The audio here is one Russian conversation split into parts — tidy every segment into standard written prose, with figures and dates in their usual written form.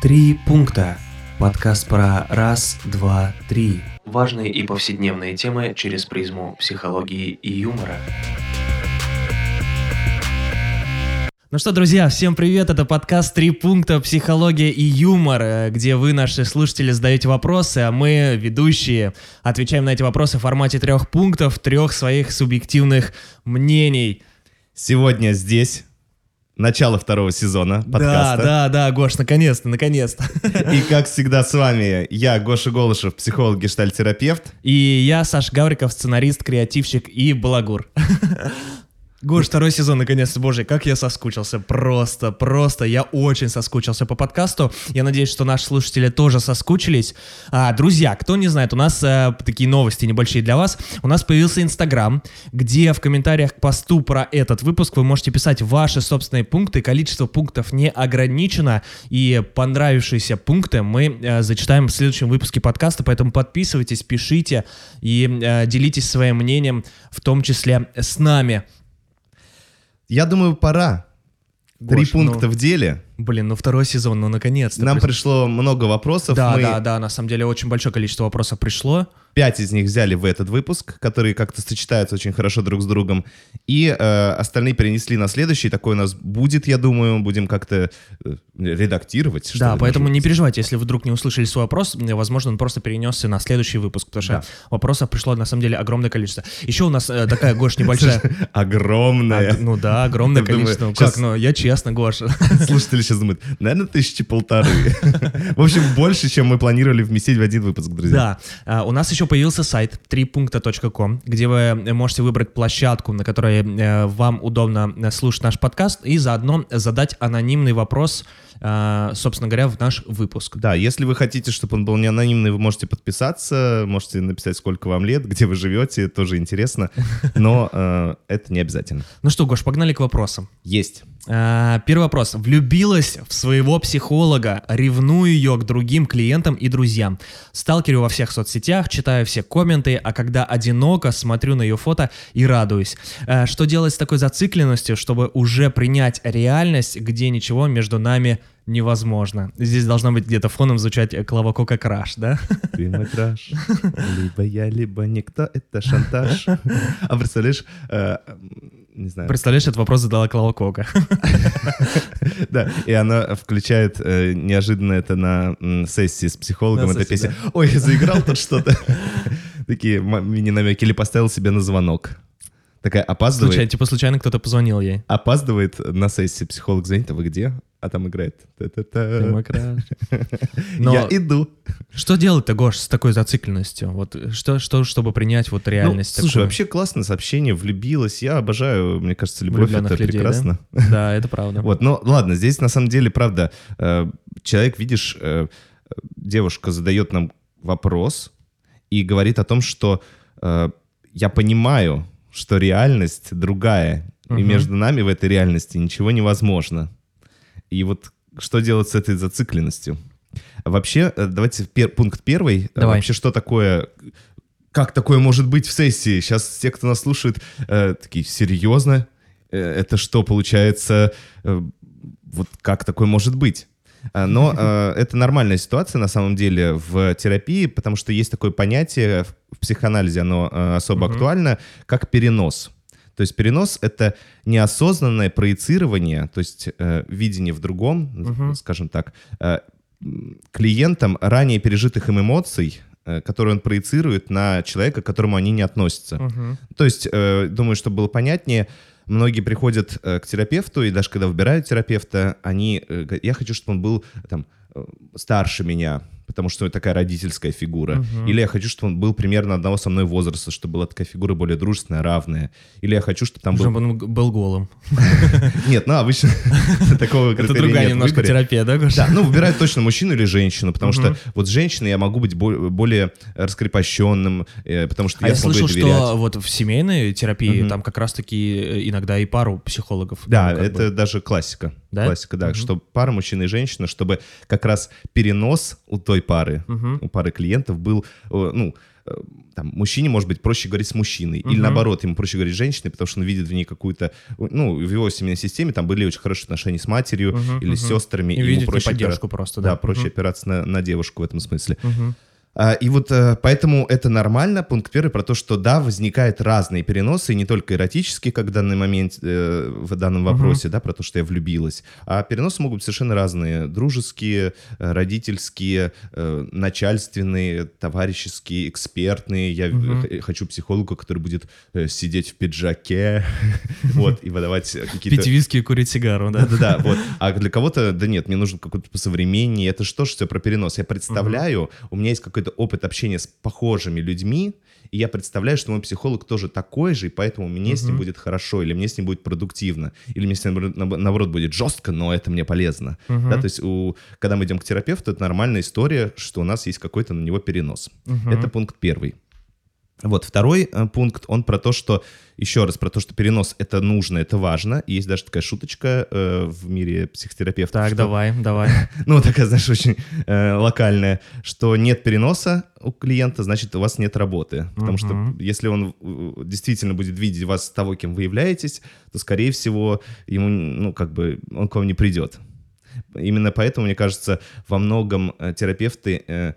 Три пункта. Подкаст про раз, два, три. Важные и повседневные темы через призму психологии и юмора. Ну что, друзья, всем привет, это подкаст «Три пункта. Психология и юмор», где вы, наши слушатели, задаете вопросы, а мы, ведущие, отвечаем на эти вопросы в формате 3 пунктов, 3 своих субъективных мнений. Сегодня здесь начало 2 сезона подкаста. Да, Гош, наконец-то. И, как всегда, с вами я, Гоша Голышев, психолог-гештальтерапевт. И я, Саша Гавриков, сценарист, креативщик и балагур. Гош, 2 сезон, наконец-то, боже, как я соскучился, просто, я очень соскучился по подкасту, я надеюсь, что наши слушатели тоже соскучились. Друзья, кто не знает, у нас такие новости небольшие для вас, у нас появился Инстаграм, где в комментариях к посту про этот выпуск вы можете писать ваши собственные пункты, количество пунктов не ограничено, и понравившиеся пункты мы зачитаем в следующем выпуске подкаста, поэтому подписывайтесь, пишите и делитесь своим мнением, в том числе с нами. Я думаю, пора. Гош, 3 пункта в деле. Блин, 2 сезон, наконец-то. Нам пришло много вопросов. Да, на самом деле очень большое количество вопросов пришло. 5 из них взяли в этот выпуск, которые как-то сочетаются очень хорошо друг с другом. И остальные перенесли на следующий. Такой у нас будет, я думаю, будем как-то редактировать. Что да, поэтому не переживайте, если вы вдруг не услышали свой вопрос, возможно, он просто перенесся на следующий выпуск, потому что вопросов пришло, на самом деле, огромное количество. Еще у нас такая, Гош, небольшая... Огромная. Ну да, огромное количество. Как, ну я честно, Гош. Слушатели сейчас думают, наверное, 1,500. В общем, больше, чем мы планировали вместить в один выпуск, друзья. Да, у нас еще появился сайт tripunkta.com, где вы можете выбрать площадку, на которой вам удобно слушать наш подкаст, и заодно задать анонимный вопрос, собственно говоря, в наш выпуск. Да, если вы хотите, чтобы он был не анонимный, вы можете подписаться, можете написать, сколько вам лет, где вы живете, тоже интересно, но это не обязательно. Ну что, Гош, погнали к вопросам. Есть. Первый вопрос. Влюбилась в своего психолога, ревную ее к другим клиентам и друзьям. Сталкерю во всех соцсетях, читаю все комменты, а когда одиноко, смотрю на ее фото и радуюсь. Что делать с такой зацикленностью, чтобы уже принять реальность, где ничего между нами невозможно? Здесь должна быть где-то фоном звучать Клава Кока «Краш», да? Ты мой краш, либо я, либо никто, это шантаж. А представляешь... Не знаю. Представляешь, этот вопрос задала Клава Кока. Да, и она включает неожиданно это на сессии с психологом. Это песня «Ой, заиграл тут что-то». Такие мини-намеки. Или поставил себе на звонок. Такая опаздывает. Случайно кто-то позвонил ей. Опаздывает на сессии, психолог звонит, а вы где? А там играет. Я иду. Что делать-то, Гош, с такой зацикленностью? Вот что, чтобы принять вот реальность? Ну, слушай, вообще классное сообщение, влюбилась. Я обожаю, мне кажется, любовь — это прекрасно. Да, это правда. Вот, ну ладно, здесь на самом деле, правда, человек, видишь, девушка задает нам вопрос и говорит о том, что я понимаю, что реальность другая, и между нами в этой реальности ничего невозможно. И вот что делать с этой зацикленностью? Вообще, давайте пункт 1. Давай. Вообще, что такое... Как такое может быть в сессии? Сейчас те, кто нас слушает, такие, серьезно? Это что, получается? Вот как такое может быть? Но это нормальная ситуация, на самом деле, в терапии, потому что есть такое понятие, в психоанализе оно особо актуально, как перенос. То есть перенос — это неосознанное проецирование, то есть видение в другом, скажем так, клиентам ранее пережитых им эмоций, которые он проецирует на человека, к которому они не относятся. То есть, думаю, чтобы было понятнее, многие приходят к терапевту, и даже когда выбирают терапевта, они говорят: я хочу, чтобы он был там старше меня, потому что это такая родительская фигура. Или я хочу, чтобы он был примерно одного со мной возраста, чтобы была такая фигура более дружественная, равная. Или я хочу, чтобы там был... Чтобы он был голым. Нет, ну обычно такого критерия нет. Это другая немножко терапия, да, Гоша? Да, ну выбирают точно мужчину или женщину, потому что вот с женщиной я могу быть более раскрепощенным, потому что я смогу ей доверять. А я слышал, что вот в семейной терапии там как раз-таки иногда и пару психологов. Да, это даже классика. Классика, да, что пара мужчина и женщина, чтобы как раз перенос у той пары, у пары клиентов был, ну, там, мужчине, может быть, проще говорить с мужчиной, или наоборот, ему проще говорить с женщиной, потому что он видит в ней какую-то, ну, в его семейной системе там были очень хорошие отношения с матерью или с сестрами. И видит поддержку просто, да. Да, проще опираться на девушку в этом смысле. И вот поэтому это нормально. Пункт первый про то, что да, возникают разные переносы, и не только эротические, как в данный момент, в данном вопросе, да, про то, что я влюбилась, а переносы могут быть совершенно разные. Дружеские, родительские, начальственные, товарищеские, экспертные. Я хочу психолога, который будет сидеть в пиджаке вот, и выдавать какие-то... Пить виски и курить сигару, да? Да-да-да, вот. А для кого-то, да нет, мне нужен какой-то посовременнее. Это же тоже все про перенос. Я представляю, у меня есть какой-то опыт общения с похожими людьми, и я представляю, что мой психолог тоже такой же, и поэтому мне с ним будет хорошо, или мне с ним будет продуктивно, или мне с ним, наоборот, будет жестко, но это мне полезно. Да, то есть когда мы идем к терапевту, это нормальная история, что у нас есть какой-то на него перенос. Это пункт первый. Вот, второй пункт, он про то, что, еще раз, про то, что перенос — это нужно, это важно. Есть даже такая шуточка в мире психотерапевтов. Так, что... давай. Ну, такая, знаешь, очень локальная, что нет переноса у клиента, значит, у вас нет работы. Потому что если он действительно будет видеть вас того, кем вы являетесь, то, скорее всего, ему, ну, как бы, он к вам не придет. Именно поэтому, мне кажется, во многом терапевты...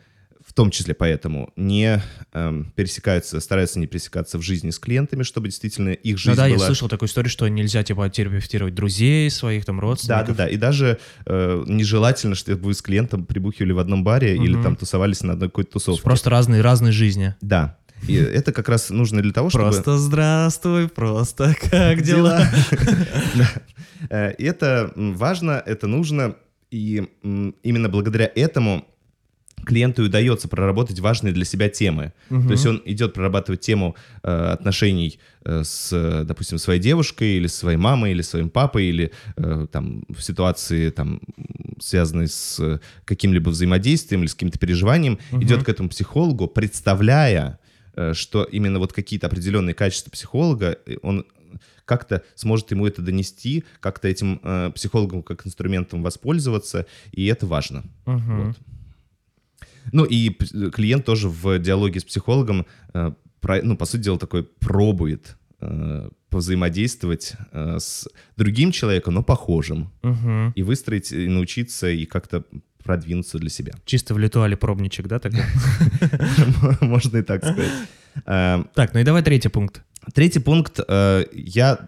в том числе поэтому, не пересекаются, стараются не пересекаться в жизни с клиентами, чтобы действительно их жизнь была... Да, я слышал такую историю, что нельзя, типа, терапевтировать друзей своих, там, родственников. Да-да-да, и даже нежелательно, чтобы вы с клиентом прибухивали в одном баре или там тусовались на одной какой-то тусовке. Просто разные жизни. Да. И это как раз нужно для того, чтобы... Просто здравствуй, просто как дела? Это важно, это нужно, и именно благодаря этому клиенту удается проработать важные для себя темы. То есть он идет прорабатывать тему отношений с, допустим, своей девушкой, или своей мамой, или своим папой, или там, в ситуации, там, связанной с каким-либо взаимодействием или с каким-то переживанием, идет к этому психологу, представляя, что именно вот какие-то определенные качества психолога, он как-то сможет ему это донести, как-то этим психологом как инструментом воспользоваться, и это важно. Вот. Ну и клиент тоже в диалоге с психологом, ну, по сути дела, такой пробует повзаимодействовать с другим человеком, но похожим. И выстроить, и научиться, и как-то продвинуться для себя. Чисто в ритуале пробничек, да, такой? Можно и так сказать. Так, ну и давай третий пункт. Третий пункт. Я...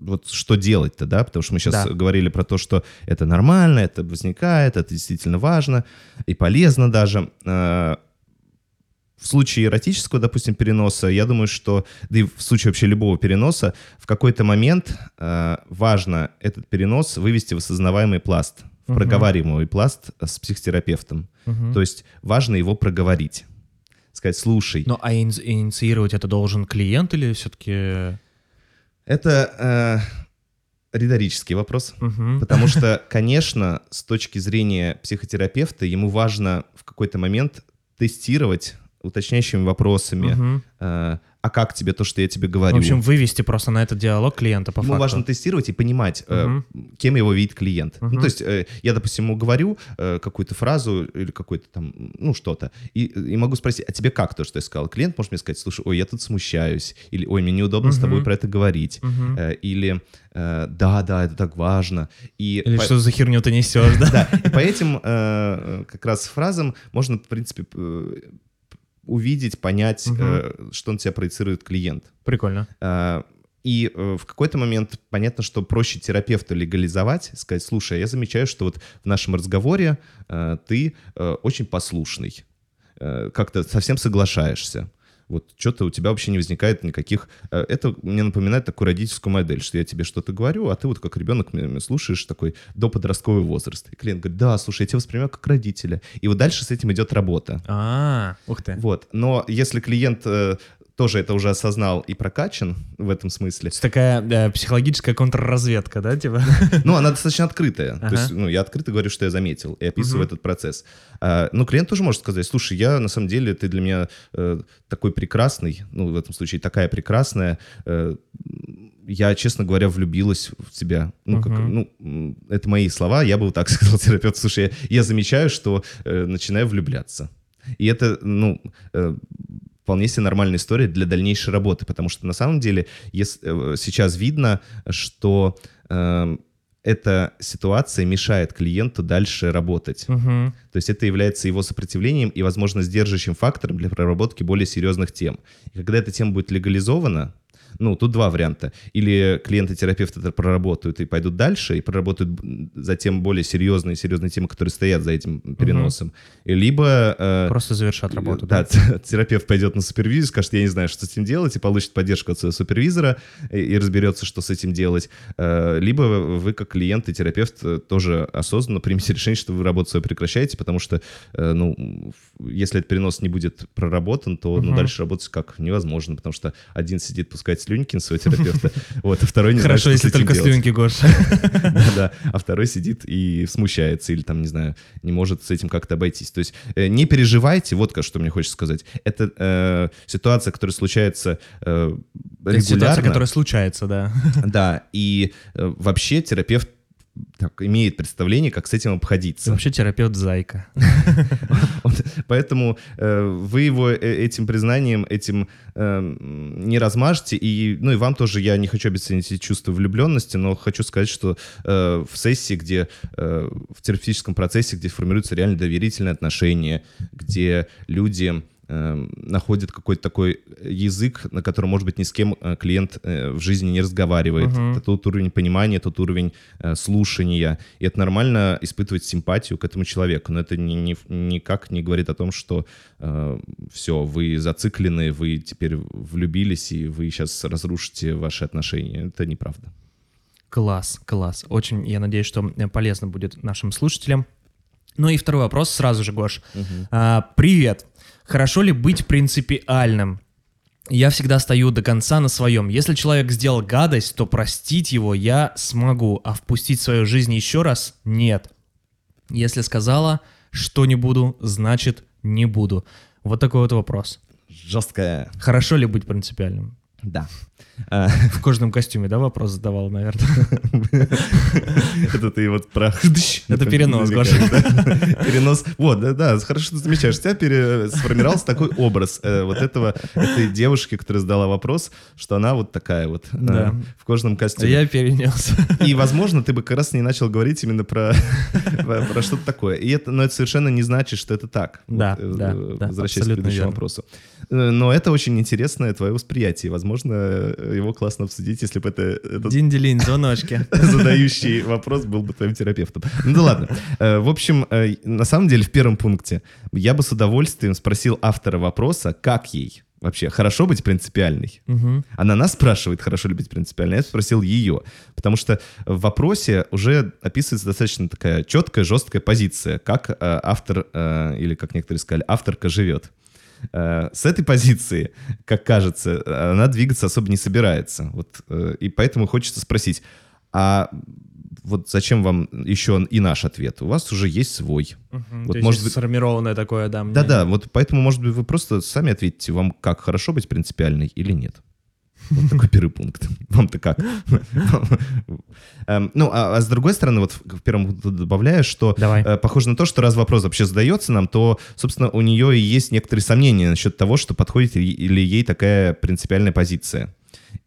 Вот что делать-то, да? Потому что мы сейчас говорили про то, что это нормально, это возникает, это действительно важно и полезно даже. В случае эротического, допустим, переноса, я думаю, что, да и в случае вообще любого переноса, в какой-то момент важно этот перенос вывести в осознаваемый пласт, в проговариваемый пласт с психотерапевтом. То есть важно его проговорить, сказать, слушай. Ну, а инициировать это должен клиент или все-таки... Это риторический вопрос, потому что, конечно, с точки зрения психотерапевта ему важно в какой-то момент тестировать уточняющими вопросами, а как тебе то, что я тебе говорю. В общем, вывести просто на этот диалог клиента по факту. Ему важно тестировать и понимать, кем его видит клиент. Ну, то есть я, допустим, ему говорю какую-то фразу или какую-то там, ну, что-то, и могу спросить, а тебе как то, что я сказал? Клиент может мне сказать, слушай, ой, я тут смущаюсь, или ой, мне неудобно с тобой про это говорить, или да-да, это так важно. И или что за херню ты несешь, да? Да, и по этим как раз фразам можно, в принципе, увидеть, понять, что на тебя проецирует клиент. Прикольно. И в какой-то момент понятно, что проще терапевту легализовать, сказать, слушай, я замечаю, что вот в нашем разговоре ты очень послушный, как-то совсем соглашаешься. Вот что-то у тебя вообще не возникает никаких... Это мне напоминает такую родительскую модель, что я тебе что-то говорю, а ты вот как ребенок меня слушаешь, такой до подросткового возраста. И клиент говорит, да, слушай, я тебя воспринимаю как родителя. И вот дальше с этим идет работа. Ух ты. Вот, но если клиент... тоже это уже осознал и прокачан в этом смысле. Это такая психологическая контрразведка, да, типа? Ну, она достаточно открытая. То есть, ну, я открыто говорю, что я заметил, и описываю этот процесс. Ну, клиент тоже может сказать, слушай, я, на самом деле, ты для меня такой прекрасный, ну, в этом случае, такая прекрасная, я, честно говоря, влюбилась в тебя. Ну, как, ну, это мои слова, я бы вот так сказал терапевту, слушай, я замечаю, что начинаю влюбляться. И это, ну, вполне себе нормальная история для дальнейшей работы, потому что на самом деле сейчас видно, что эта ситуация мешает клиенту дальше работать. Угу. То есть это является его сопротивлением и, возможно, сдерживающим фактором для проработки более серьезных тем. И когда эта тема будет легализована, ну, тут два варианта. Или клиенты-терапевты это проработают и пойдут дальше, и проработают затем более серьезные темы, которые стоят за этим переносом. Угу. Либо... просто завершат работу. Да, терапевт пойдет на супервизию, скажет, я не знаю, что с этим делать, и получит поддержку от своего супервизора, и разберется, что с этим делать. Либо вы, как клиент и терапевт, тоже осознанно примете решение, что вы работу свою прекращаете, потому что, ну, если этот перенос не будет проработан, то угу. Дальше работать как невозможно, потому что один сидит, пускать слюнки на своего терапевта, вот, а второй не знает, что с этим делать. Хорошо, если только слюнки, Гоша. Да, а второй сидит и смущается, или там, не знаю, не может с этим как-то обойтись. То есть не переживайте, вот что мне хочется сказать. Это ситуация, которая случается регулярно. Ситуация, которая случается, да. Да, и вообще терапевт имеет представление, как с этим обходиться. Вообще терапевт зайка. Поэтому вы его этим признанием, этим не размажете. И вам тоже, я не хочу обесценить чувство влюбленности, но хочу сказать, что в сессии, где в терапевтическом процессе, где формируются реально доверительные отношения, где люди находит какой-то такой язык, на котором, может быть, ни с кем клиент в жизни не разговаривает. Uh-huh. Это тот уровень понимания, тот уровень слушания. И это нормально испытывать симпатию к этому человеку. Но это никак не говорит о том, что все, вы зациклены, вы теперь влюбились, и вы сейчас разрушите ваши отношения. Это неправда. Класс. Очень, я надеюсь, что полезно будет нашим слушателям. Ну и второй вопрос сразу же, Гош. Uh-huh. Привет. Хорошо ли быть принципиальным? Я всегда стою до конца на своем. Если человек сделал гадость, то простить его я смогу, а впустить в свою жизнь еще раз – нет. Если сказала, что не буду, значит не буду. Вот такой вот вопрос. Жесткая. Хорошо ли быть принципиальным? Да. В кожаном костюме, да, вопрос задавал, наверное? Это ты вот про... Это перенос, Гоша. Перенос. Вот, да, хорошо, ты замечаешь. У тебя сформировался такой образ вот этой девушки, которая задала вопрос, что она вот такая вот в кожаном костюме. Я перенес. И, возможно, ты бы как раз не начал говорить именно про что-то такое. Но это совершенно не значит, что это так. Да. Возвращаясь к предыдущему вопросу. Но это очень интересное твое восприятие. Возможно, его классно обсудить, если бы этот динь-делинь, звоночки. Задающий вопрос был бы твоим терапевтом. Ну да ладно. В общем, на самом деле в первом пункте я бы с удовольствием спросил автора вопроса, как ей вообще хорошо быть принципиальной. Угу. Она спрашивает, хорошо ли быть принципиальной. Я спросил ее, потому что в вопросе уже описывается достаточно такая четкая, жесткая позиция, как автор, или как некоторые сказали, авторка живет. С этой позиции, как кажется, она двигаться особо не собирается. Вот, и поэтому хочется спросить, а вот зачем вам еще и наш ответ? У вас уже есть свой. Угу, вот, то может есть быть... сформированное такое, да, мнение. Да, вот поэтому, может быть, вы просто сами ответите, вам как, хорошо быть принципиальной или нет? Вот такой первый пункт. Вам-то как? Ну, а с другой стороны, вот в первом добавляю, что похоже на то, что раз вопрос вообще задается нам, то, собственно, у нее и есть некоторые сомнения насчет того, что подходит ли ей такая принципиальная позиция.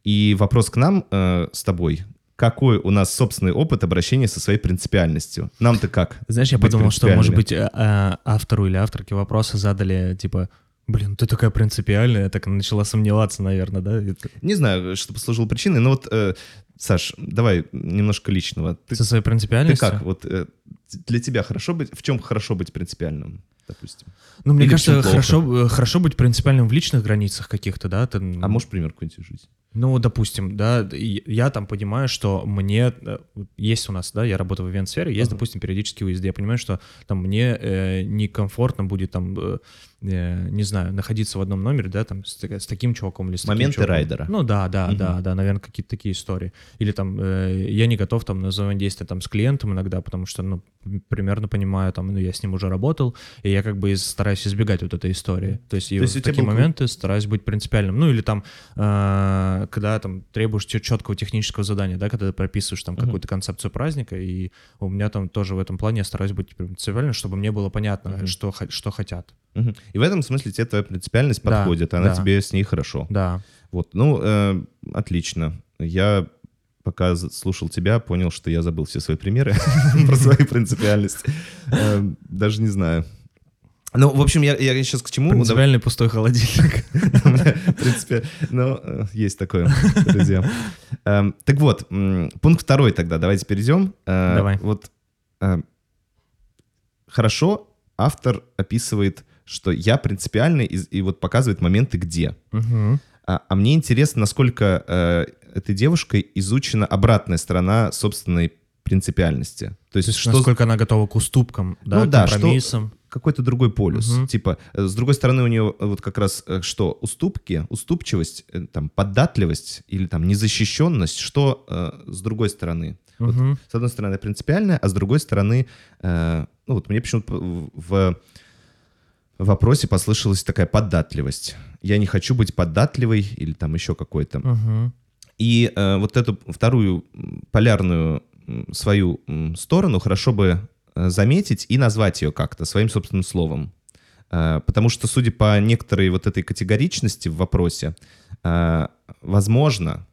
И вопрос к нам с тобой. Какой у нас собственный опыт обращения со своей принципиальностью? Нам-то как? Знаешь, я подумал, что, может быть, автору или авторке вопроса задали, типа... Блин, ты такая принципиальная, я так начала сомневаться, наверное, да? Не знаю, что послужило причиной, но вот, Саш, давай немножко личного. Со своей принципиальностью? Ты как? Вот для тебя хорошо быть, в чем хорошо быть принципиальным, допустим? Ну, мне кажется, хорошо быть принципиальным в личных границах каких-то, да? А можешь пример какой-нибудь жить? Ну, допустим, да, я там понимаю, что мне, есть у нас, да, я работаю в ивент-сфере, есть, допустим, периодические выезды, я понимаю, что там мне некомфортно будет там, не знаю, находиться в одном номере, да, там с таким чуваком или с таким моменты чуваком. Райдера. Ну, да, наверное, какие-то такие истории. Или там я не готов там на взаимодействие там с клиентом иногда, потому что, ну, примерно понимаю, там, ну, я с ним уже работал, и я как бы стараюсь избегать вот этой истории. То есть в такие моменты стараюсь быть принципиальным. Ну, или там... когда там требуешь четкого технического задания, да, когда ты прописываешь там какую-то концепцию праздника, и у меня там тоже в этом плане я стараюсь быть принципиальным, чтобы мне было понятно, что хотят. И в этом смысле тебе твоя принципиальность подходит, она тебе с ней хорошо. Да. Вот, ну, отлично. Я пока слушал тебя, понял, что я забыл все свои примеры про свою принципиальность. Даже не знаю. Ну, в общем, я сейчас к чему? Принципиальный пустой холодильник. В принципе, ну, есть такое, друзья. Так вот, пункт второй тогда, давайте перейдем. Давай. Вот, хорошо, автор описывает, что я принципиальный, и вот показывает моменты, где. А мне интересно, насколько этой девушкой изучена обратная сторона собственной принципиальности. То есть, что... Насколько она готова к уступкам, да, ну, компромиссам. Да, что... Какой-то другой полюс. Типа, с другой стороны, у нее вот как раз что? Уступки, уступчивость, там, податливость или там незащищенность, что с другой стороны? Вот, с одной стороны, принципиальная, а с другой стороны, ну вот мне почему-то в вопросе послышалась такая податливость. Я не хочу быть податливой или там еще какой-то. И вот эту вторую полярную свою сторону хорошо бы заметить и назвать ее как-то своим собственным словом. Потому что, судя по некоторой вот этой категоричности в вопросе, возможно,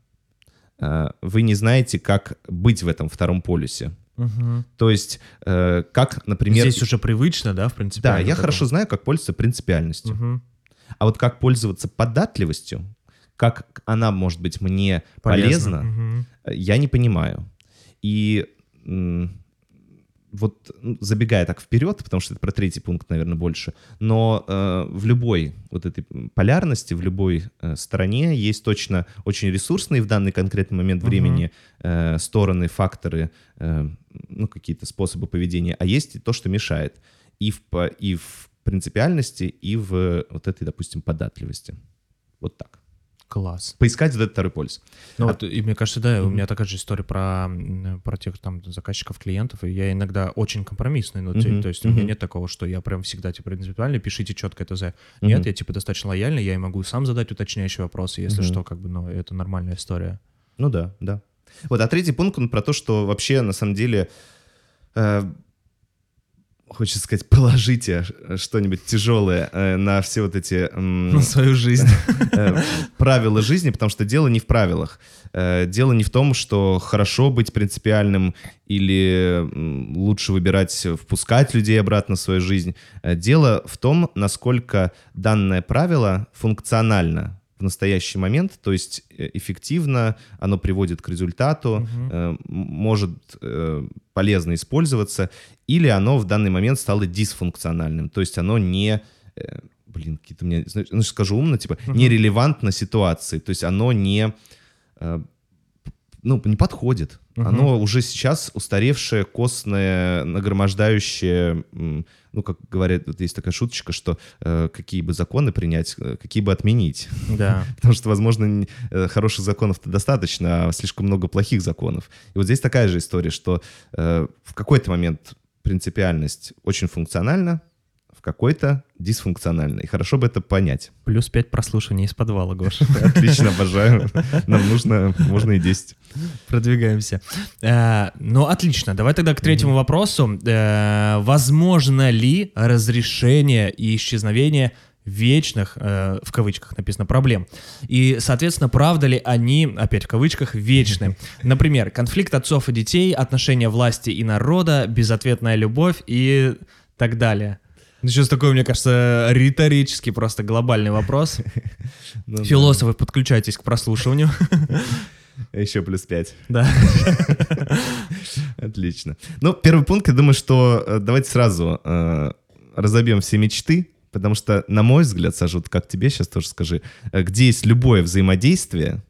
вы не знаете, как быть в этом втором полюсе. То есть, как, например... Здесь уже привычно, да, в принципе? Да, я хорошо знаю, как пользоваться принципиальностью. А вот как пользоваться податливостью, как она может быть мне полезна, я не понимаю. И... Вот забегая так вперед, потому что это про третий пункт, наверное, больше, но в любой вот этой полярности, в любой стороне есть точно очень ресурсные в данный конкретный момент времени стороны, факторы, ну, какие-то способы поведения, а есть и то, что мешает и в принципиальности, и в вот этой, допустим, податливости. Вот так. Класс. Поискать вот этот второй полюс. Ну, вот, и мне кажется, да, у меня такая же история про тех там заказчиков, клиентов, и я иногда очень компромиссный, ну, то есть у меня нет такого, что я прям всегда типа принципиальный, пишите четко это за. Нет, я типа достаточно лояльный, я и могу сам задать уточняющие вопросы, если что, как бы, ну, это нормальная история. Ну да, да. Вот, а третий пункт, он про то, что вообще, на самом деле, хочется сказать, положите что-нибудь тяжелое на все вот эти... На свою жизнь. Правила жизни, потому что дело не в правилах. Дело не в том, что хорошо быть принципиальным или лучше выбирать, впускать людей обратно в свою жизнь. Дело в том, насколько данное правило функционально в настоящий момент, то есть эффективно, оно приводит к результату, может полезно использоваться, или оно в данный момент стало дисфункциональным, то есть оно не, блин, какие-то мне, ну, скажу умно, типа, нерелевантно ситуации, то есть оно не, ну, не подходит, оно уже сейчас устаревшее, костное, нагромождающее, ну, как говорят, вот есть такая шуточка, что какие бы законы принять, какие бы отменить. Да. Потому что, возможно, хороших законов-то достаточно, а слишком много плохих законов. И вот здесь такая же история, что в какой-то момент принципиальность очень функциональна, в какой-то дисфункциональной. Хорошо бы это понять. Плюс 5 прослушиваний из подвала, Гоша. Отлично, обожаю. Нам нужно, можно и 10. Продвигаемся. Ну, отлично. Давай тогда к третьему вопросу. Возможно ли разрешение и исчезновение вечных, в кавычках написано, проблем. И, соответственно, правда ли они, опять в кавычках, вечны? Например, конфликт отцов и детей, отношения власти и народа, безответная любовь и так далее. Сейчас такой, мне кажется, риторический просто глобальный вопрос. Философы, подключайтесь к прослушиванию. Еще плюс 5. Да. Отлично. Ну, первый пункт, я думаю, что давайте сразу разобьем все мечты, потому что, на мой взгляд, Сажа, как тебе сейчас тоже скажи, где есть любое взаимодействие,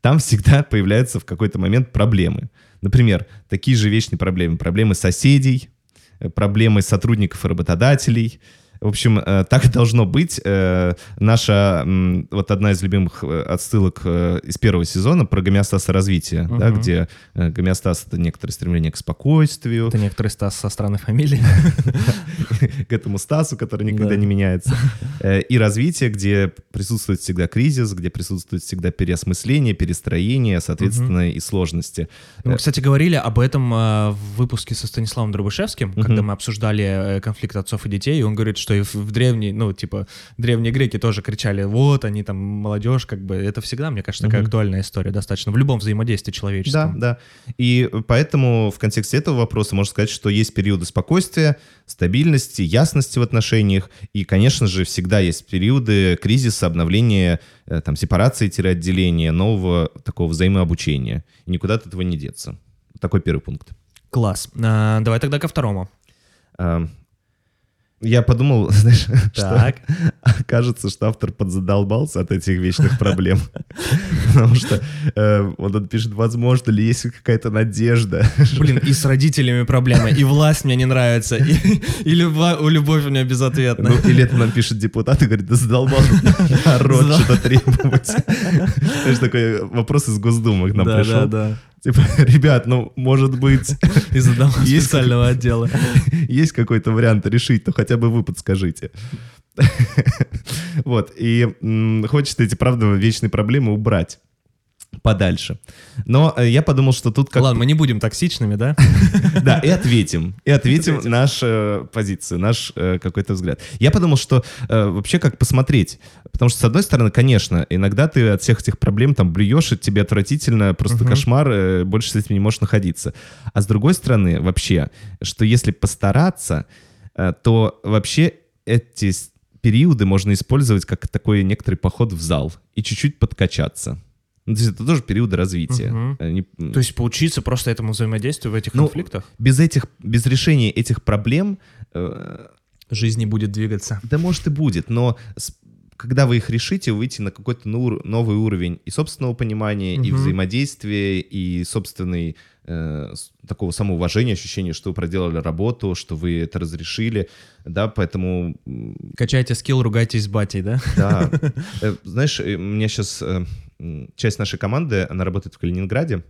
там всегда появляются в какой-то момент проблемы. Например, такие же вечные проблемы. Проблемы соседей, проблемы сотрудников и работодателей, В общем, так должно быть. Наша вот одна из любимых отсылок из первого сезона про гомеостаз и развитие, да, где гомеостаз — это некоторое стремление к спокойствию. Это некоторый Стас со странной фамилией. К этому Стасу, который никогда не меняется. И развитие, где присутствует всегда кризис, где присутствует всегда переосмысление, перестроение, соответственно, и сложности. Мы, кстати, говорили об этом в выпуске со Станиславом Дробышевским, когда мы обсуждали конфликт отцов и детей, и он говорит, что и в древней, ну, типа, древние греки тоже кричали, вот, они там, молодежь, как бы, это всегда, мне кажется, такая актуальная история достаточно в любом взаимодействии человеческом. Да, да. И поэтому в контексте этого вопроса можно сказать, что есть периоды спокойствия, стабильности, ясности в отношениях, и, конечно же, всегда есть периоды кризиса, обновления, там, сепарации-отделения, нового такого взаимообучения. И никуда от этого не деться. Такой первый пункт. Класс. Давай тогда ко второму. Я подумал, знаешь, так. Что кажется, что автор подзадолбался от этих вечных проблем. Потому что он пишет, возможно ли есть какая-то надежда. Блин, и с родителями проблемы, и власть мне не нравится, и любовь у меня безответна. Ну, или это нам пишет депутат и говорит, да задолбал народ что-то требовать. Знаешь, такой вопрос из Госдумы к нам пришел. Да. Типа, ребят, ну, может быть... Из-за дома специального отдела. Есть какой-то вариант решить, то хотя бы вы подскажите. Вот, и хочется эти, правда, вечные проблемы убрать подальше. Но я подумал, что тут как... Ладно, мы не будем токсичными, да? Да, и ответим. И ответим нашу позицию, наш какой-то взгляд. Я подумал, что вообще как посмотреть. Потому что, с одной стороны, конечно, иногда ты от всех этих проблем там блюешь, и тебе отвратительно, просто кошмар, больше с этим не можешь находиться. А с другой стороны, вообще, что если постараться, то вообще эти периоды можно использовать как такой некоторый поход в зал и чуть-чуть подкачаться. Ну, то есть это тоже периоды развития. Они... То есть поучиться просто этому взаимодействию в этих конфликтах? Без решения этих проблем... Жизнь не будет двигаться. Да, может, и будет, но когда вы их решите, вы выйдете на какой-то новый уровень и собственного понимания, и взаимодействия, и собственной такого самоуважения, ощущения, что вы проделали работу, что вы это разрешили, да, поэтому... Качайте скилл, ругайтесь с батей, да? Да. Знаешь, у меня сейчас... Часть нашей команды, она работает в Калининграде,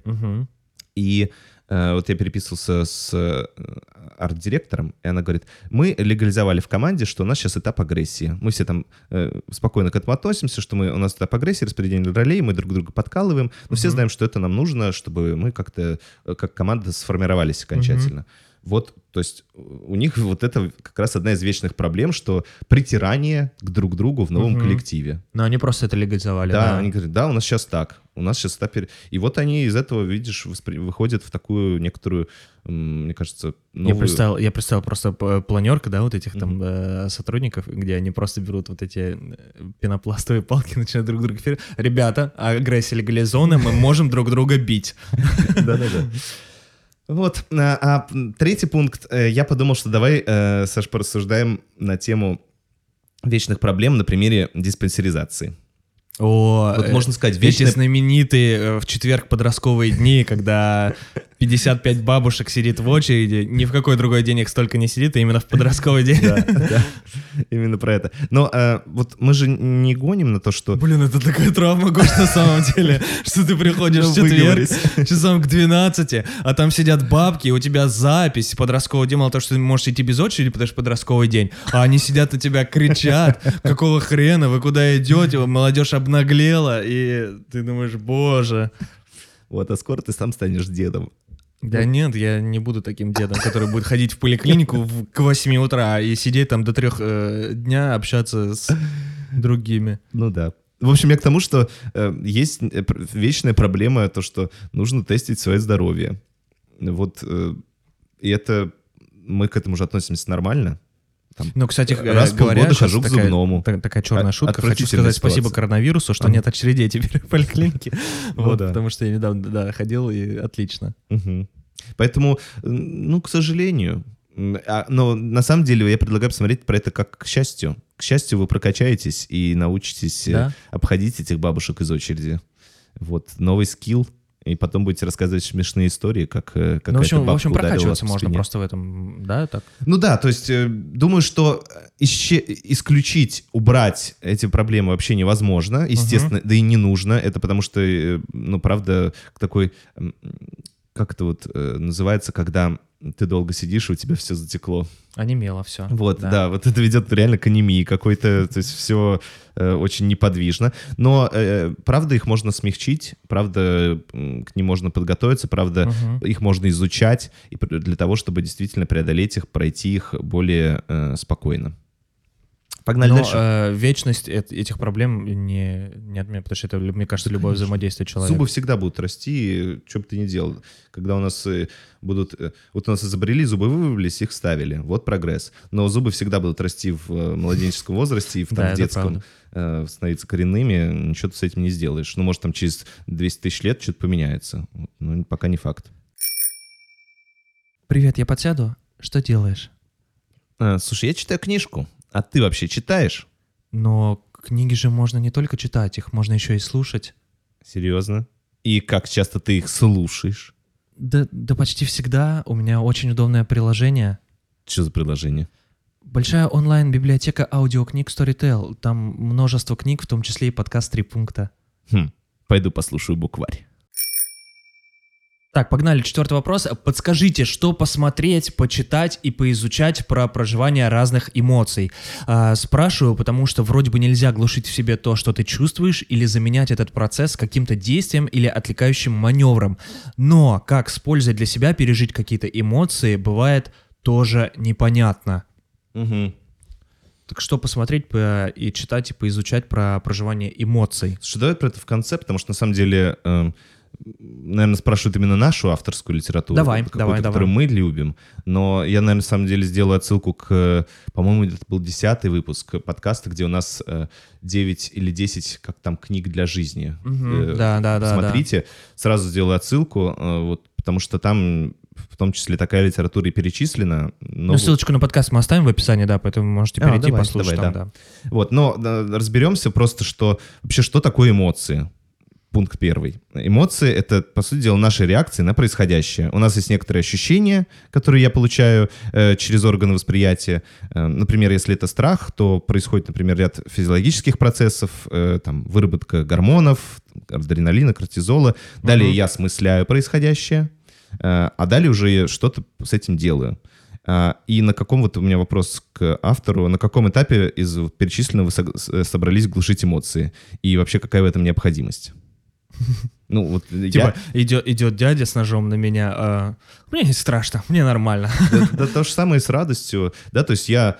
и вот я переписывался с арт-директором, и она говорит, мы легализовали в команде, что у нас сейчас этап агрессии. Мы все там спокойно к этому относимся, что у нас этап агрессии, распределение ролей, мы друг друга подкалываем, но все знаем, что это нам нужно, чтобы мы как-то, как команда, сформировались окончательно. Вот, то есть у них вот это как раз одна из вечных проблем, что притирание к друг другу в новом коллективе. Но они просто это легализовали. Да, они говорят, да, у нас сейчас так, у нас сейчас так. И вот они из этого, видишь, выходят в такую некоторую, мне кажется, новую... Я представил просто планерка, да, вот этих там сотрудников, где они просто берут вот эти пенопластовые палки и начинают друг друга... Ребята, агрессия легализована, мы можем друг друга бить. Да-да-да. Вот, а третий пункт, я подумал, что давай, Саш, порассуждаем на тему вечных проблем на примере диспансеризации. О, вот можно сказать, вечные... эти знаменитые в четверг подростковые дни, когда 55 бабушек сидит в очереди, ни в какой другой день их столько не сидит, а именно в подростковый день. Да, именно про это. Но вот мы же не гоним на то, что... Блин, это такая травма, Гош, на самом деле, что ты приходишь в четверг часам к 12, а там сидят бабки, у тебя запись подросткового дня, мало того, что ты можешь идти без очереди, потому что подростковый день, а они сидят на тебя, кричат, какого хрена, вы куда идете, молодежь обнаглела, и ты думаешь, боже. Вот, а скоро ты сам станешь дедом. Да нет, я не буду таким дедом, который будет ходить в поликлинику к 8 утра и сидеть там до 3 дня, общаться с другими. Ну да. В общем, я к тому, что есть вечная проблема, то, что нужно тестить свое здоровье. Вот, и это мы к этому же относимся нормально. Там, ну, кстати, раз в полгода хожу к зубному. Такая черная шутка. Хочу сказать спасибо коронавирусу, что нет очередей теперь в поликлинике. Вот, да. Потому что я недавно ходил, и отлично. Поэтому, ну, к сожалению. Но на самом деле я предлагаю посмотреть про это как к счастью. К счастью, вы прокачаетесь и научитесь обходить этих бабушек из очереди. Вот, новый скилл. И потом будете рассказывать смешные истории, как какая-то бабка ударила вас в спине. Можно просто в этом, да, так? Ну да, то есть думаю, что исключить, убрать эти проблемы вообще невозможно, естественно, да и не нужно. Это потому что, ну правда, такой, как это вот называется, когда ты долго сидишь, и у тебя все затекло. Онемело все. Вот, да, вот это ведет реально к анемии какой-то, то есть все очень неподвижно. Но, правда, их можно смягчить, правда, к ним можно подготовиться, правда, их можно изучать и для того, чтобы действительно преодолеть их, пройти их более спокойно. Погнали дальше. Вечность этих проблем не от меня, потому что это, мне кажется, да, любое взаимодействие человека. Зубы всегда будут расти, что бы ты ни делал. Когда у нас будут... Вот у нас изобрели, зубы вывалились, их вставили. Вот прогресс. Но зубы всегда будут расти в младенческом возрасте и в детском. Становиться коренными, ничего ты с этим не сделаешь. Ну, может, там через 200 тысяч лет что-то поменяется. Но пока не факт. Привет, я подсяду. Что делаешь? Слушай, я читаю книжку. А ты вообще читаешь? Но книги же можно не только читать, их можно еще и слушать. Серьезно? И как часто ты их слушаешь? Да почти всегда. У меня очень удобное приложение. Что за приложение? Большая онлайн-библиотека аудиокниг Storytel. Там множество книг, в том числе и подкаст «Три пункта». Пойду послушаю букварь. Так, погнали, 4-й вопрос. Подскажите, что посмотреть, почитать и поизучать про проживание разных эмоций? Спрашиваю, потому что вроде бы нельзя глушить в себе то, что ты чувствуешь, или заменять этот процесс каким-то действием или отвлекающим маневром. Но как с пользой для себя пережить какие-то эмоции, бывает тоже непонятно. Так что посмотреть и читать, и поизучать про проживание эмоций? Слушай, давай про это в конце, потому что на самом деле... Наверное, спрашивают именно нашу авторскую литературу, которую мы любим. Но я, наверное, на самом деле сделаю отсылку к, по-моему, это был 10-й выпуск подкаста, где у нас 9 или 10 как там, книг для жизни. Смотрите, сразу сделаю отсылку, вот, потому что там в том числе такая литература и перечислена. Но... Ну, ссылочку на подкаст мы оставим в описании, да, поэтому можете перейти и послушать. Да. Вот, но разберемся просто, что вообще что такое эмоции. Пункт 1. Эмоции — это, по сути дела, наши реакции на происходящее. У нас есть некоторые ощущения, которые я получаю через органы восприятия. Например, если это страх, то происходит, например, ряд физиологических процессов, там, выработка гормонов, адреналина, кортизола. Далее я осмысляю происходящее, а далее уже что-то с этим делаю. И на каком, вот у меня вопрос к автору, на каком этапе из перечисленного вы собрались глушить эмоции? И вообще какая в этом необходимость? Ну, вот типа, идет дядя с ножом на меня, мне не страшно, мне нормально. Да, то же самое с радостью, да, то есть я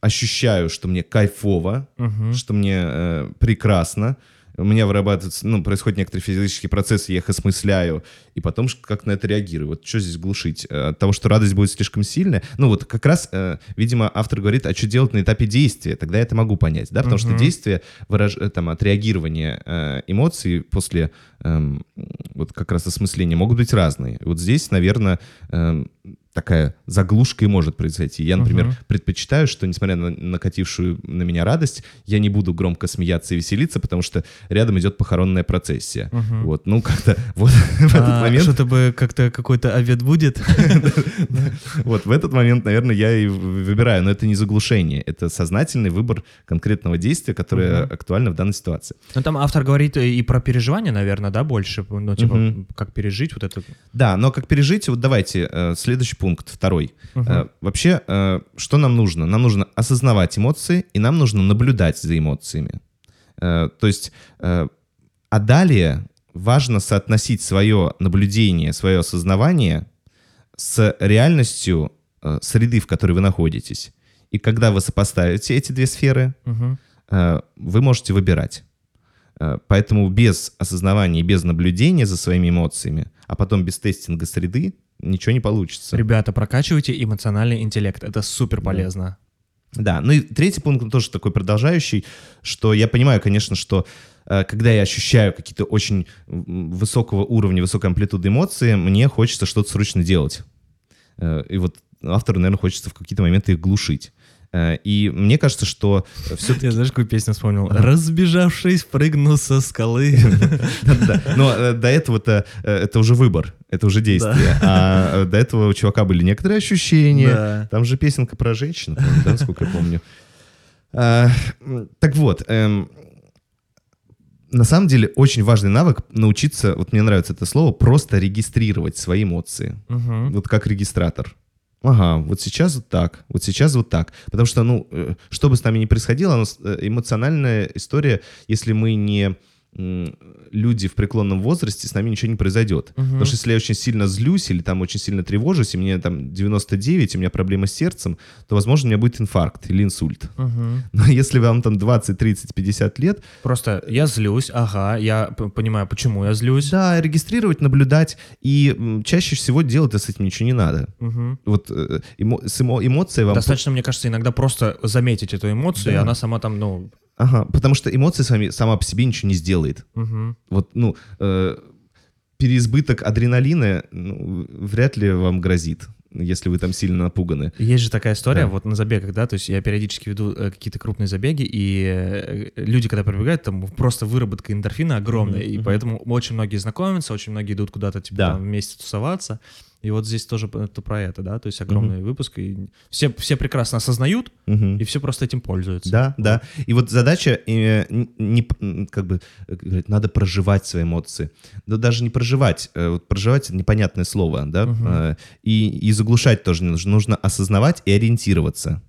ощущаю, что мне кайфово, что мне прекрасно, у меня вырабатываются, ну, происходят некоторые физиологические процессы, я их осмысляю, и потом как на это реагирую. Вот что здесь глушить? От того, что радость будет слишком сильная? Ну, вот как раз, видимо, автор говорит, а что делать на этапе действия? Тогда я это могу понять, да? Потому что действие, там, отреагирование эмоций после вот как раз осмысления могут быть разные. Вот здесь, наверное, такая заглушка и может произойти. Я, например, предпочитаю, что, несмотря на накатившую на меня радость, я не буду громко смеяться и веселиться, потому что рядом идет похоронная процессия. Вот, ну, как-то вот в этот момент... Что-то бы как-то какой-то обед будет. Вот, в этот момент, наверное, я и выбираю. Но это не заглушение. Это сознательный выбор конкретного действия, которое актуально в данной ситуации. Ну, там автор говорит и про переживания, наверное, да, больше? Ну, типа, как пережить вот это? Да, но как пережить, вот давайте, следующий пункт 2. Вообще, что нам нужно? Нам нужно осознавать эмоции, и нам нужно наблюдать за эмоциями. То есть, а далее важно соотносить свое наблюдение, свое осознавание с реальностью среды, в которой вы находитесь. И когда вы сопоставите эти две сферы, вы можете выбирать. Поэтому без осознавания и без наблюдения за своими эмоциями, а потом без тестинга среды, ничего не получится. Ребята, прокачивайте эмоциональный интеллект. Это супер полезно. Да. Ну и 3-й пункт, он тоже такой продолжающий, что я понимаю, конечно, что когда я ощущаю какие-то очень высокого уровня, высокой амплитуды эмоции, мне хочется что-то срочно делать. И вот автору, наверное, хочется в какие-то моменты их глушить. И мне кажется, что все-таки... Я знаешь, какую песню вспомнил? «Разбежавшись, прыгну со скалы». Да-да-да. Но до этого-то это уже выбор, это уже действие. А до этого у чувака были некоторые ощущения. Там же песенка про женщину, насколько я помню. Так вот... На самом деле, очень важный навык научиться, вот мне нравится это слово, просто регистрировать свои эмоции. Uh-huh. Вот как регистратор. Ага, вот сейчас вот так, вот сейчас вот так. Потому что, ну, что бы с нами ни происходило, эмоциональная история, если мы не люди в преклонном возрасте, с нами ничего не произойдет. Uh-huh. Потому что если я очень сильно злюсь или там очень сильно тревожусь, и мне там 99, и у меня проблемы с сердцем, то, возможно, у меня будет инфаркт или инсульт. Uh-huh. Но если вам там 20, 30, 50 лет... Просто я злюсь, ага, я понимаю, почему я злюсь. Да, регистрировать, наблюдать, и чаще всего делать-то с этим ничего не надо. Uh-huh. Вот эмоция вам... Достаточно, мне кажется, иногда просто заметить эту эмоцию, да. И она сама там, ну... Ага, потому что эмоция сама по себе ничего не сделает. Угу. Вот, ну, переизбыток адреналина вряд ли вам грозит, если вы там сильно напуганы. Есть же такая история, да. Вот на забегах, да, то есть я периодически веду какие-то крупные забеги, и люди, когда пробегают, там просто выработка эндорфина огромная, и поэтому очень многие знакомятся, очень многие идут куда-то, типа, да. Там, вместе тусоваться, и вот здесь тоже это про это, да, то есть огромный выпуск, и все прекрасно осознают, и все просто этим пользуются. Да, вот. Да, и вот задача, не, как бы, надо проживать свои эмоции, да даже не проживать, вот проживать — это непонятное слово, да, и заглушать тоже не нужно, нужно осознавать и ориентироваться.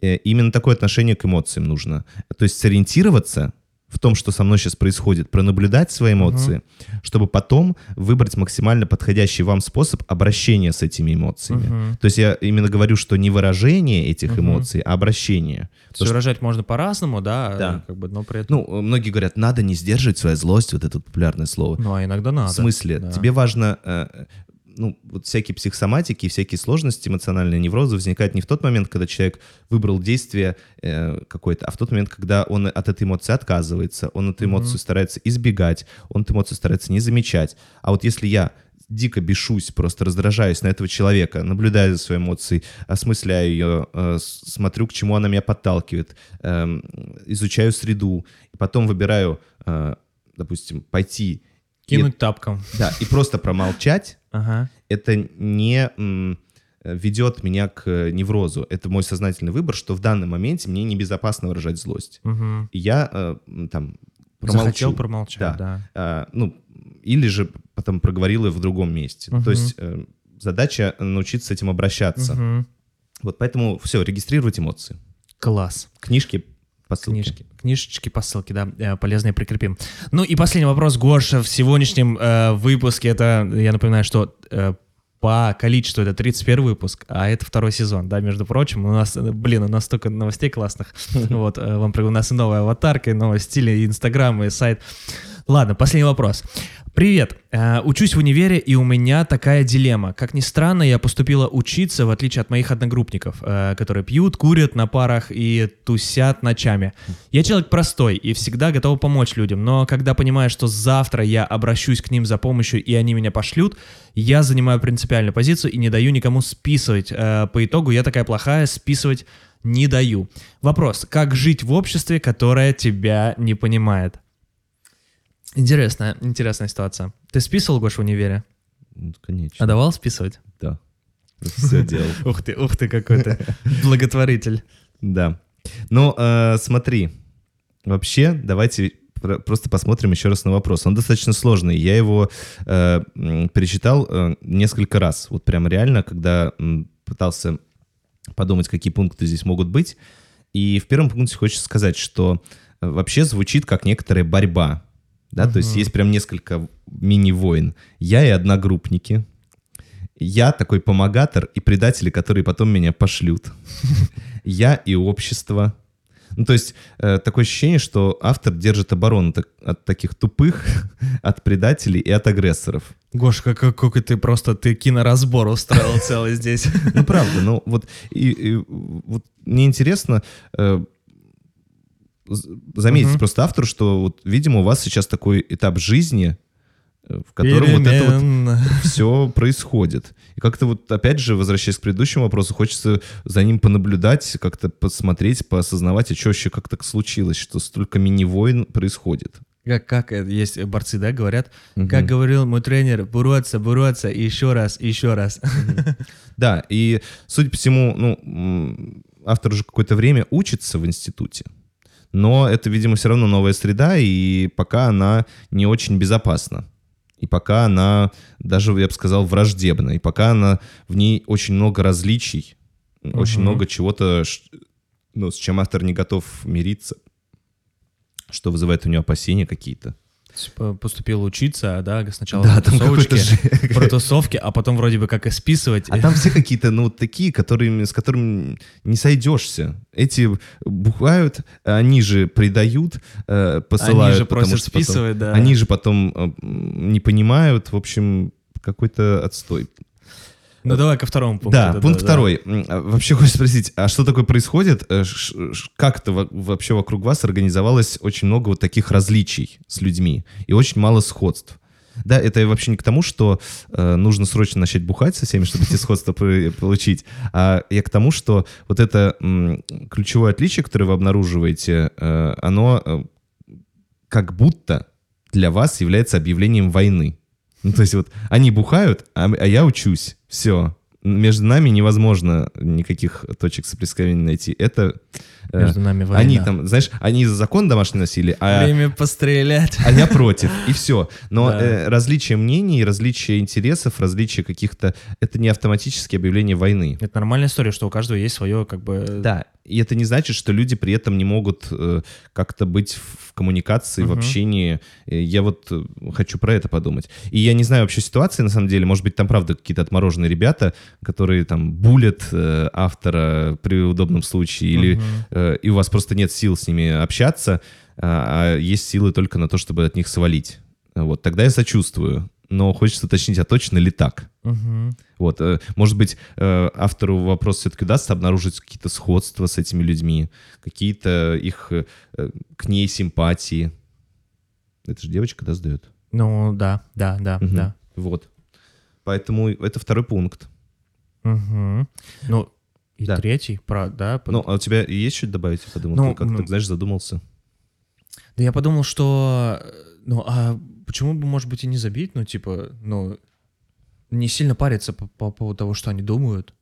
Именно такое отношение к эмоциям нужно, то есть сориентироваться в том, что со мной сейчас происходит, пронаблюдать свои эмоции, чтобы потом выбрать максимально подходящий вам способ обращения с этими эмоциями. То есть я именно говорю, что не выражение этих эмоций, а обращение. То есть выражать можно по-разному, да? Да. Как бы, но при этом... Ну, многие говорят, надо не сдерживать свою злость, вот это популярное слово. Ну, а иногда надо. В смысле? Да. Тебе важно... вот всякие психосоматики, всякие сложности, эмоциональные неврозы возникают не в тот момент, когда человек выбрал действие какое-то, а в тот момент, когда он от этой эмоции отказывается, он эту эмоцию старается избегать, он эту эмоцию старается не замечать. А вот если я дико бешусь, просто раздражаюсь на этого человека, наблюдаю за своей эмоцией, осмысляю ее, смотрю, к чему она меня подталкивает, изучаю среду, и потом выбираю, допустим, пойти... Кинуть тапком. Да, и просто промолчать. Ага. Это не ведет меня к неврозу. Это мой сознательный выбор, что в данном моменте мне небезопасно выражать злость. Угу. И я там промолчу. Захотел промолчать, да. Или же потом проговорил ее в другом месте. Угу. То есть задача научиться с этим обращаться. Угу. Вот поэтому все, регистрировать эмоции. Класс. Книжки. Книжечки по ссылке, да, полезные прикрепим. Ну и последний вопрос, Гоша, в сегодняшнем выпуске, это, я напоминаю, что по количеству это 31 выпуск, а это 2 сезон, да, между прочим, у нас столько новостей классных, вот, у нас и новая аватарка, и новые стили, и Инстаграм, и сайт. Ладно, последний вопрос. Привет, учусь в универе, и у меня такая дилемма. Как ни странно, я поступила учиться, в отличие от моих одногруппников, которые пьют, курят на парах и тусят ночами. Я человек простой и всегда готова помочь людям, но когда понимаю, что завтра я обращусь к ним за помощью, и они меня пошлют, я занимаю принципиальную позицию и не даю никому списывать. По итогу я такая плохая, списывать не даю. Вопрос, как жить в обществе, которое тебя не понимает? Интересная ситуация. Ты списывал, Гош, в универе? Ну, конечно. А давал списывать? Да. Все делал. Ух ты, какой ты благотворитель. Да. Ну, смотри. Вообще, давайте просто посмотрим еще раз на вопрос. Он достаточно сложный. Я его перечитал несколько раз. Вот прям реально, когда пытался подумать, какие пункты здесь могут быть. И в первом пункте хочется сказать, что вообще звучит как некоторая борьба. Да, то есть есть прям несколько мини-войн. Я и одногруппники. Я такой помогатор и предатели, которые потом меня пошлют. Я и общество. Ну, то есть такое ощущение, что автор держит оборону от таких тупых, от предателей и от агрессоров. Гош, какой ты киноразбор устроил целый здесь. Ну, правда. Ну, вот мне интересно... Заметить просто автору, что, вот, видимо, у вас сейчас такой этап жизни, в котором вот это вот все происходит. И как-то вот, опять же, возвращаясь к предыдущему вопросу, хочется за ним понаблюдать, как-то посмотреть, поосознавать, а что вообще как так случилось, что столько мини-войн происходит. Как есть борцы, да, говорят, как говорил мой тренер, бороться, бороться, и еще раз, еще раз. Да, и, судя по всему, ну, автор уже какое-то время учится в институте. Но это, видимо, все равно новая среда, и пока она не очень безопасна. И пока она даже, я бы сказал, враждебна. И пока она в ней очень много различий, очень много чего-то, ну, с чем автор не готов мириться, что вызывает у него опасения какие-то. Поступил учиться, да, сначала да, протусовки, а потом вроде бы как и списывать. А там все какие-то, ну, такие, с которыми не сойдешься. Эти бухают, они же предают, посылают. Они же просят списывать, потом, да. Они же потом не понимают, в общем, какой-то отстой. Ну, давай ко второму пункту. Да, пункт второй. Вообще хочу спросить, а что такое происходит? Как-то вообще вокруг вас организовалось очень много вот таких различий с людьми и очень мало сходств. Да, это вообще не к тому, что нужно срочно начать бухать со всеми, чтобы эти сходства получить, а я к тому, что вот это ключевое отличие, которое вы обнаруживаете, оно как будто для вас является объявлением войны. Ну, то есть вот они бухают, а я учусь. Все. Между нами невозможно никаких точек соприкосновения найти. Это... Между нами война. Они там, знаешь, они за закон домашний носили, а... Время пострелять. А я против. И все. Но да. Различие мнений, различие интересов, различие каких-то... Это не автоматически объявление войны. Это нормальная история, что у каждого есть свое как бы... Да. И это не значит, что люди при этом не могут как-то быть в коммуникации, в общении. Я вот хочу про это подумать. И я не знаю вообще ситуации, на самом деле. Может быть, там правда какие-то отмороженные ребята, которые там булят автора при удобном случае или... И у вас просто нет сил с ними общаться, а есть силы только на то, чтобы от них свалить. Вот, тогда я сочувствую. Но хочется уточнить, а точно ли так? Вот, может быть, автору вопрос все-таки удастся обнаружить какие-то сходства с этими людьми, какие-то их к ней симпатии. Это же девочка, да, сдает? Ну, да. Вот. Поэтому это второй пункт. Ну... И да. Третий, да. Ну, а у тебя есть что-то добавить? Я подумал, ну, ты как-то, знаешь, задумался. Да я подумал, что... Ну, а почему бы, может быть, и не забить? Ну, типа, ну... Не сильно париться по поводу того, что они думают.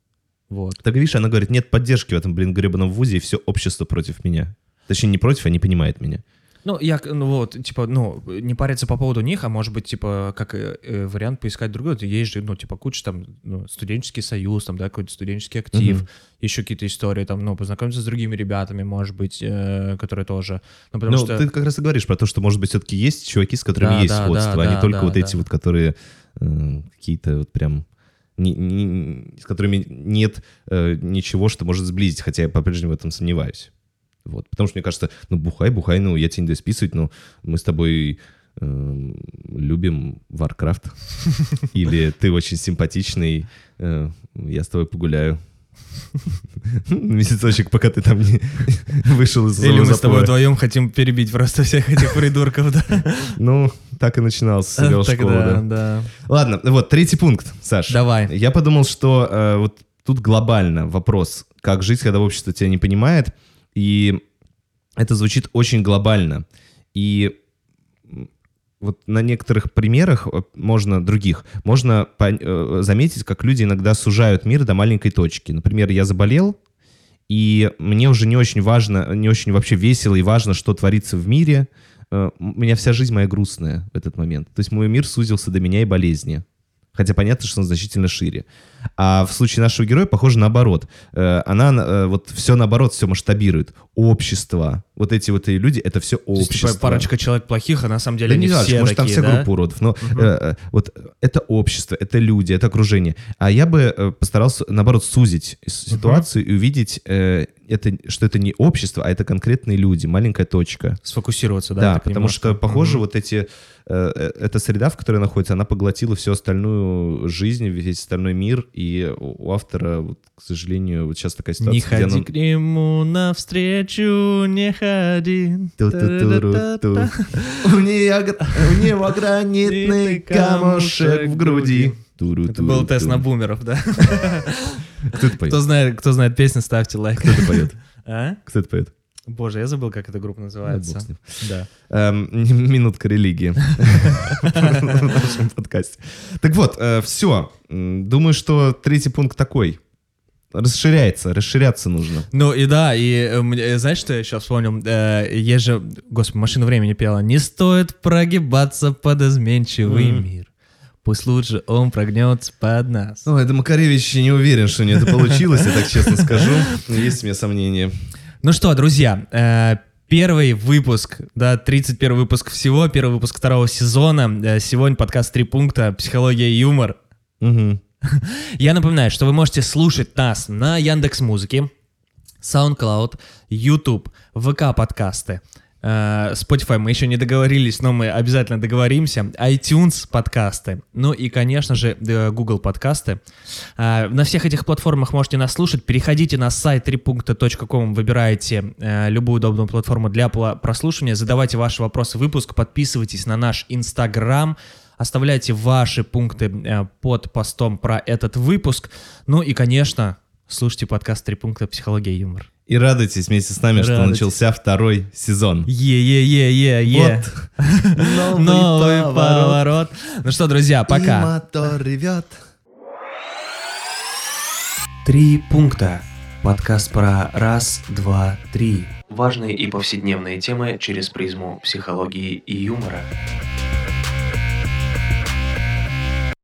Вот. Так, видишь, она говорит, нет поддержки в этом, блин, гребаном вузе, и все общество против меня. Точнее, не против, а не понимает меня. Ну, я, ну, вот, типа, ну, не париться по поводу них, а может быть, типа, как вариант поискать другой. Есть же, ну, типа, куча там, ну, студенческий союз, там, да, какой-то студенческий актив, еще какие-то истории, там, ну, познакомиться с другими ребятами, может быть, которые тоже. Ну, потому что... ты как раз и говоришь про то, что, может быть, все-таки есть чуваки, с которыми да, есть да, сходство, да, а не да, только да, вот да. эти вот, которые какие-то вот прям... с которыми нет ничего, что может сблизить, хотя я по-прежнему в этом сомневаюсь. Вот. Потому что мне кажется, ну бухай, ну я тебе не даю списывать, но мы с тобой любим Warcraft. Или ты очень симпатичный, я с тобой погуляю. Месяцочек, пока ты там не вышел из зоны запоя. Или мы с тобой вдвоем хотим перебить просто всех этих придурков, да? Ну, так и начиналось с себя школа, да. Ладно, вот, третий пункт, Саш. Давай. Я подумал, что вот тут глобально вопрос, как жить, когда общество тебя не понимает. И это звучит очень глобально. И вот на некоторых примерах, можно заметить, как люди иногда сужают мир до маленькой точки. Например, я заболел, и мне уже не очень важно, не очень вообще весело и важно, что творится в мире. У меня вся жизнь моя грустная в этот момент. То есть мой мир сузился до меня и болезни. Хотя понятно, что он значительно шире. А в случае нашего героя, похоже, наоборот. Она вот все наоборот, все масштабирует. Общество. Вот эти вот и люди, это все общество. То есть парочка человек плохих, а на самом деле да не все такие, может, там вся группа уродов. Но вот это общество, это люди, это окружение. А я бы постарался, наоборот, сузить ситуацию и увидеть, что это не общество, а это конкретные люди, маленькая точка. Сфокусироваться, да? Да, потому что, похоже, вот эти... эта среда, в которой находится, она поглотила всю остальную жизнь, весь остальной мир, И у автора, вот, к сожалению, вот сейчас такая ситуация. Не ходи к нему навстречу, не ходи. У него гранитный камушек в груди. Это был тест на бумеров, да? Кто это поет? Кто знает песню, ставьте лайк. Кто это поет? А? Кто это поет? Боже, я забыл, как эта группа называется. Да. Минутка религии в нашем подкасте. Так вот, все. Думаю, что третий пункт такой. Расширяться нужно. Ну и да, и знаешь, что я еще вспомнил? Есть же, господи, «Машину времени» пела. «Не стоит прогибаться под изменчивый мир. Пусть лучше он прогнется под нас». Ну, это Макаревич не уверен, что у него это получилось, я так честно скажу. Есть у меня сомнения. Ну что, друзья, первый выпуск, да, 31 выпуск всего, первый выпуск второго сезона. Сегодня подкаст «Три пункта. Психология и юмор». Угу. Я напоминаю, что вы можете слушать нас на Яндекс.Музыке, SoundCloud, YouTube, ВК-подкасты. Spotify мы еще не договорились, но мы обязательно договоримся. iTunes подкасты, ну и, конечно же, Google подкасты. На всех этих платформах можете нас слушать. Переходите на сайт tripunkta.com, выбираете любую удобную платформу для прослушивания, задавайте ваши вопросы в выпуск, подписывайтесь на наш Instagram, оставляйте ваши пункты под постом про этот выпуск. Ну и, конечно, слушайте подкаст «Три пункта. Психология и юмор». И радуйтесь вместе с нами, что начался второй сезон. Е-е-е-е-е. Вот. Новый поворот. Ну что, друзья, пока. И мотор ревет. «Три пункта». Подкаст про раз, два, три. Важные и повседневные темы через призму психологии и юмора.